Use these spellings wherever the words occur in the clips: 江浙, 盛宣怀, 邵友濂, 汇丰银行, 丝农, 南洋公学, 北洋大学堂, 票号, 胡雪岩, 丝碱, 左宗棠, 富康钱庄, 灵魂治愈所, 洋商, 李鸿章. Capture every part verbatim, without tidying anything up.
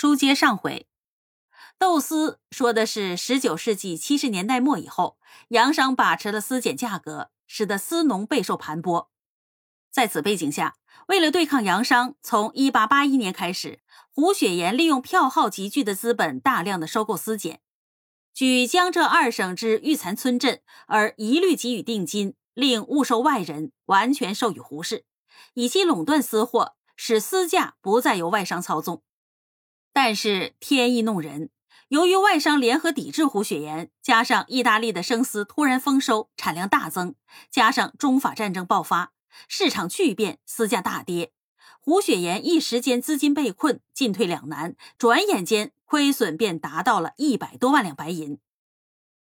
书接上回，豆丝说的是十九世纪七十年代末以后，洋商把持了丝碱价格，使得丝农备受盘剥。在此背景下，为了对抗洋商，从一八八一年开始，胡雪岩利用票号集聚的资本大量的收购丝碱，举江浙二省之玉残村镇，而一律给予定金，令勿收外人，完全授予胡氏，以期垄断丝货，使丝价不再由外商操纵。但是天意弄人，由于外商联合抵制胡雪岩，加上意大利的生丝突然丰收，产量大增，加上中法战争爆发，市场巨变，丝价大跌，胡雪岩一时间资金被困，进退两难，转眼间亏损便达到了一百多万两白银。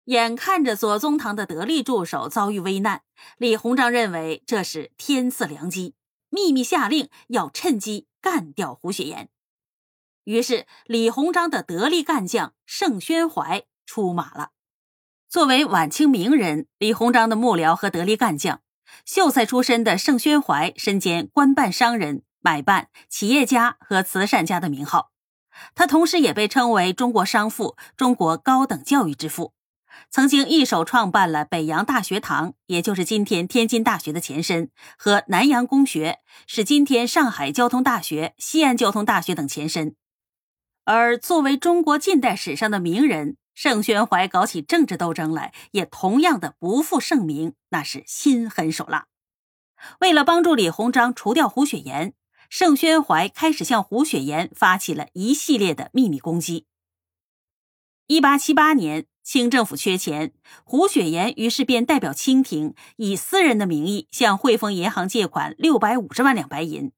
眼看着左宗棠的得力助手遭遇危难，李鸿章认为这是天赐良机，秘密下令要趁机干掉胡雪岩。于是李鸿章的得力干将盛宣怀出马了。作为晚清名人，李鸿章的幕僚和得力干将，秀才出身的盛宣怀身兼官办商人、买办、企业家和慈善家的名号，他同时也被称为中国商父、中国高等教育之父，曾经一手创办了北洋大学堂，也就是今天天津大学的前身，和南洋公学，是今天上海交通大学、西安交通大学等前身。而作为中国近代史上的名人，盛宣怀搞起政治斗争来，也同样的不负盛名，那是心狠手辣。为了帮助李鸿章除掉胡雪岩，盛宣怀开始向胡雪岩发起了一系列的秘密攻击。一八七八年，清政府缺钱，胡雪岩于是便代表清廷，以私人的名义向汇丰银行借款六百五十万两白银。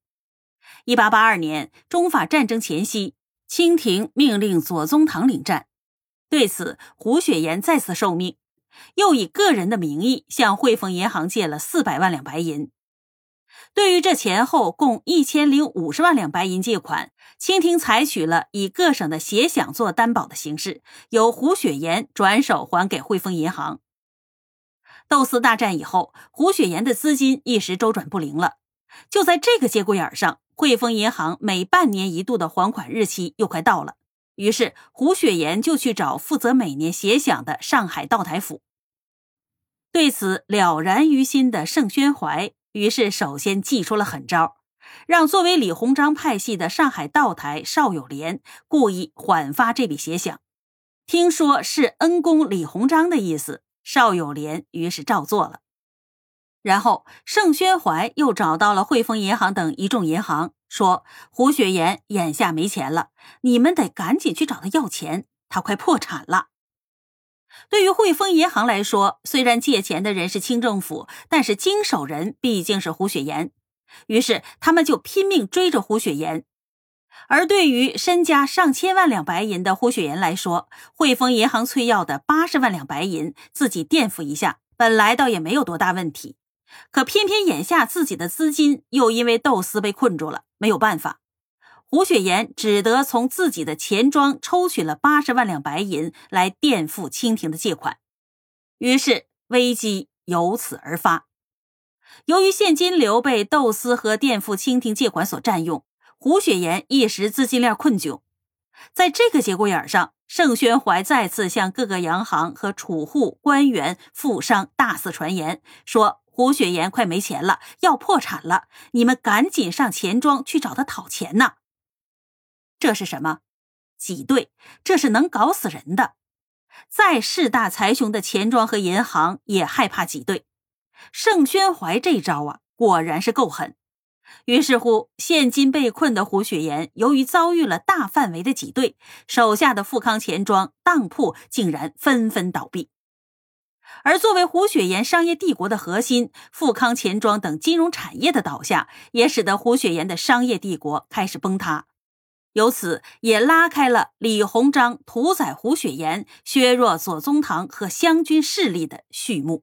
一八八二年，中法战争前夕，清廷命令左宗棠领战。对此，胡雪岩再次受命，又以个人的名义向汇丰银行借了四百万两白银。对于这前后共一千零五十万两白银借款，清廷采取了以各省的协饷做担保的形式，由胡雪岩转手还给汇丰银行。豆丝大战以后，胡雪岩的资金一时周转不灵了。就在这个节骨眼上，汇丰银行每半年一度的还款日期又快到了。于是胡雪岩就去找负责每年协饷的上海道台府。对此了然于心的盛宣怀，于是首先祭出了狠招，让作为李鸿章派系的上海道台邵友濂故意缓发这笔协饷。听说是恩公李鸿章的意思，邵友濂于是照做了。然后盛宣怀又找到了汇丰银行等一众银行，说胡雪岩眼下没钱了，你们得赶紧去找他要钱，他快破产了。对于汇丰银行来说，虽然借钱的人是清政府，但是经手人毕竟是胡雪岩，于是他们就拼命追着胡雪岩。而对于身家上千万两白银的胡雪岩来说，汇丰银行催要的八十万两白银自己垫付一下，本来倒也没有多大问题。可偏偏眼下自己的资金又因为豆丝被困住了，没有办法，胡雪岩只得从自己的钱庄抽取了八十万两白银来垫付清廷的借款。于是危机由此而发。由于现金流被豆丝和垫付清廷借款所占用，胡雪岩一时资金链困窘。在这个节骨眼上，盛宣怀再次向各个洋行和储户、官员、富商大肆传言，说胡雪岩快没钱了，要破产了，你们赶紧上钱庄去找他讨钱呐！这是什么？挤兑，这是能搞死人的。再势大财雄的钱庄和银行也害怕挤兑。盛宣怀这招啊，果然是够狠。于是乎，现今被困的胡雪岩由于遭遇了大范围的挤兑，手下的富康钱庄、当铺竟然纷纷倒闭。而作为胡雪岩商业帝国的核心，富康钱庄等金融产业的倒下，也使得胡雪岩的商业帝国开始崩塌。由此也拉开了李鸿章屠宰胡雪岩、削弱左宗棠和湘军势力的序幕。